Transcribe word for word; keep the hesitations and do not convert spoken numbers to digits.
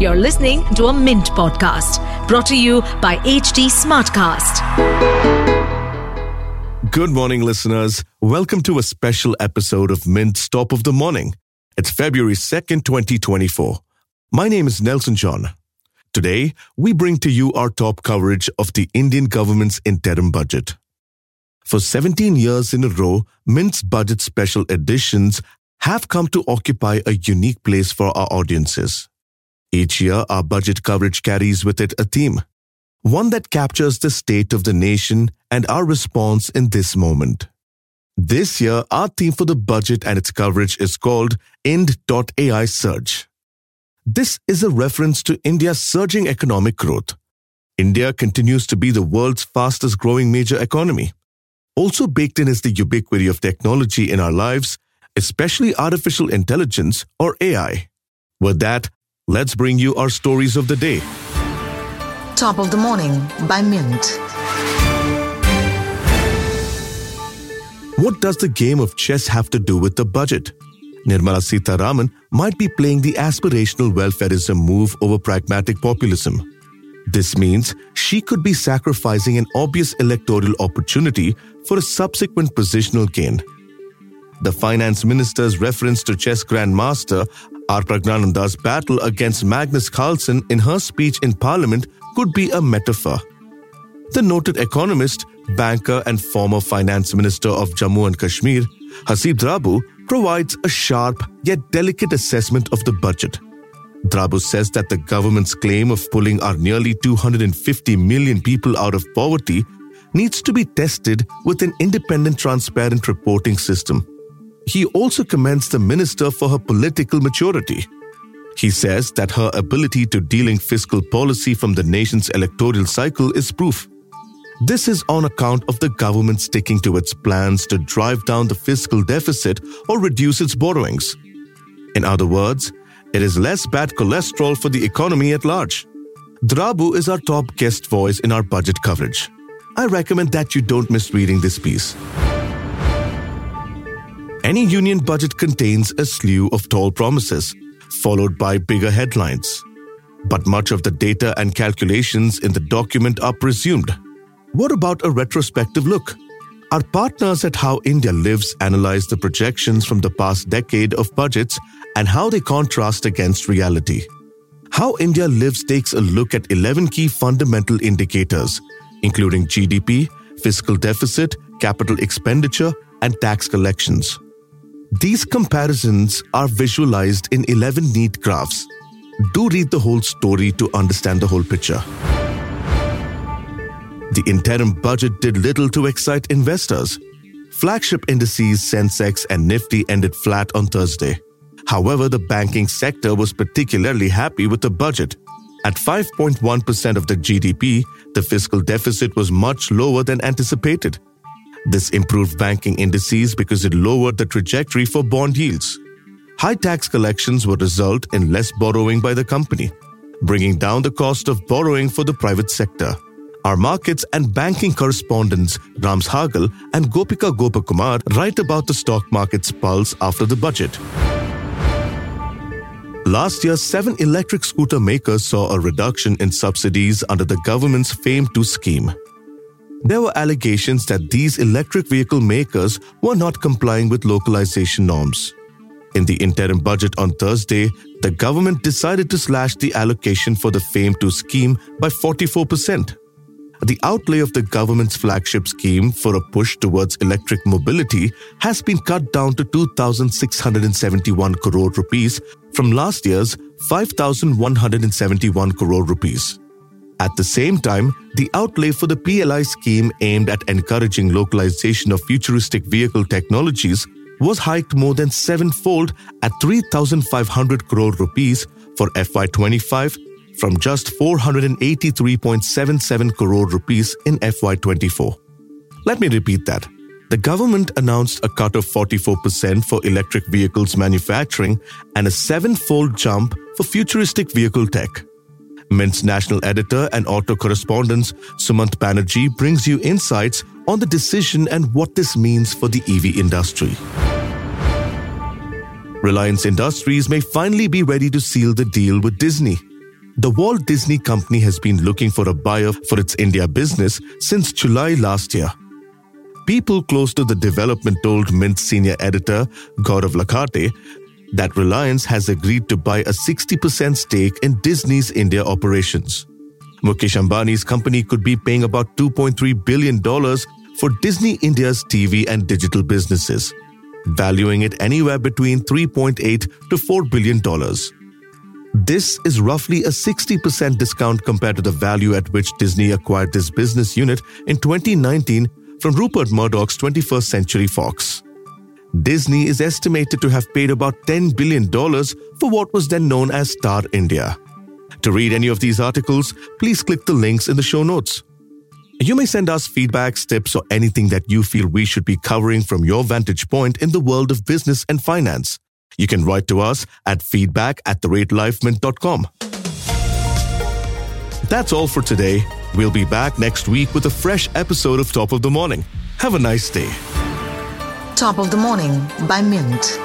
You're listening to a Mint podcast brought to you by H D Smartcast. Good morning, listeners. Welcome to a special episode of Mint's Top of the Morning. It's February second, twenty twenty-four. My name is Nelson John. Today, we bring to you our top coverage of the Indian government's interim budget. For seventeen years in a row, Mint's budget special editions have come to occupy a unique place for our audiences. Each year, our budget coverage carries with it a theme, one that captures the state of the nation and our response in this moment. This year, our theme for the budget and its coverage is called Ind dot A I Surge. This is a reference to India's surging economic growth. India continues to be the world's fastest growing major economy. Also baked in is the ubiquity of technology in our lives, especially artificial intelligence or A I. With that, let's bring you our stories of the day. Top of the Morning by Mint. What does the game of chess have to do with the budget? Nirmala Sitharaman might be playing the aspirational welfareism move over pragmatic populism. This means she could be sacrificing an obvious electoral opportunity for a subsequent positional gain. The finance minister's reference to chess grandmaster R. Pragnananda's battle against Magnus Carlsen in her speech in Parliament could be a metaphor. The noted economist, banker and former finance minister of Jammu and Kashmir, Haseeb Drabu, provides a sharp yet delicate assessment of the budget. Drabu says that the government's claim of pulling our nearly two hundred fifty million people out of poverty needs to be tested with an independent, transparent reporting system. He also commends the minister for her political maturity. He says that her ability to dealing fiscal policy from the nation's electoral cycle is proof. This is on account of the government sticking to its plans to drive down the fiscal deficit or reduce its borrowings. In other words, it is less bad cholesterol for the economy at large. Drabu is our top guest voice in our budget coverage. I recommend that you don't miss reading this piece. Any union budget contains a slew of tall promises, followed by bigger headlines. But much of the data and calculations in the document are presumed. What about a retrospective look? Our partners at How India Lives analyze the projections from the past decade of budgets and how they contrast against reality. How India Lives takes a look at eleven key fundamental indicators, including G D P, fiscal deficit, capital expenditure, and tax collections. These comparisons are visualized in eleven neat graphs. Do read the whole story to understand the whole picture. The interim budget did little to excite investors. Flagship indices Sensex and Nifty ended flat on Thursday. However, the banking sector was particularly happy with the budget. At five point one percent of the G D P, the fiscal deficit was much lower than anticipated. This improved banking indices because it lowered the trajectory for bond yields. High tax collections would result in less borrowing by the company, bringing down the cost of borrowing for the private sector. Our markets and banking correspondents Ram Sehgal and Gopika Gopakumar write about the stock market's pulse after the budget. Last year, seven electric scooter makers saw a reduction in subsidies under the government's FAME two scheme. There were allegations that these electric vehicle makers were not complying with localization norms. In the interim budget on Thursday, the government decided to slash the allocation for the FAME two scheme by forty-four percent. The outlay of the government's flagship scheme for a push towards electric mobility has been cut down to two thousand six hundred seventy-one crore rupees from last year's five thousand one hundred seventy-one crore rupees. At the same time, the outlay for the P L I scheme aimed at encouraging localization of futuristic vehicle technologies was hiked more than sevenfold at three thousand five hundred crore rupees for F Y twenty-five from just four hundred eighty-three point seven seven crore rupees in F Y twenty-four. Let me repeat that. The government announced a cut of forty-four percent for electric vehicles manufacturing and a sevenfold jump for futuristic vehicle tech. Mint's national editor and auto correspondent Sumant Banerjee brings you insights on the decision and what this means for the E V industry. Reliance Industries may finally be ready to seal the deal with Disney. The Walt Disney Company has been looking for a buyer for its India business since July last year. People close to the development told Mint's senior editor, Gaurav Lakarte, that Reliance has agreed to buy a sixty percent stake in Disney's India operations. Mukesh Ambani's company could be paying about two point three billion dollars for Disney India's T V and digital businesses, valuing it anywhere between three point eight to four billion dollars. This is roughly a sixty percent discount compared to the value at which Disney acquired this business unit in twenty nineteen from Rupert Murdoch's twenty-first Century Fox. Disney is estimated to have paid about ten billion dollars for what was then known as Star India. To read any of these articles, please click the links in the show notes. You may send us feedbacks, tips, or anything that you feel we should be covering from your vantage point in the world of business and finance. You can write to us at feedback at the rate lifemint.com. That's all for today. We'll be back next week with a fresh episode of Top of the Morning. Have a nice day. Top of the Morning by Mint.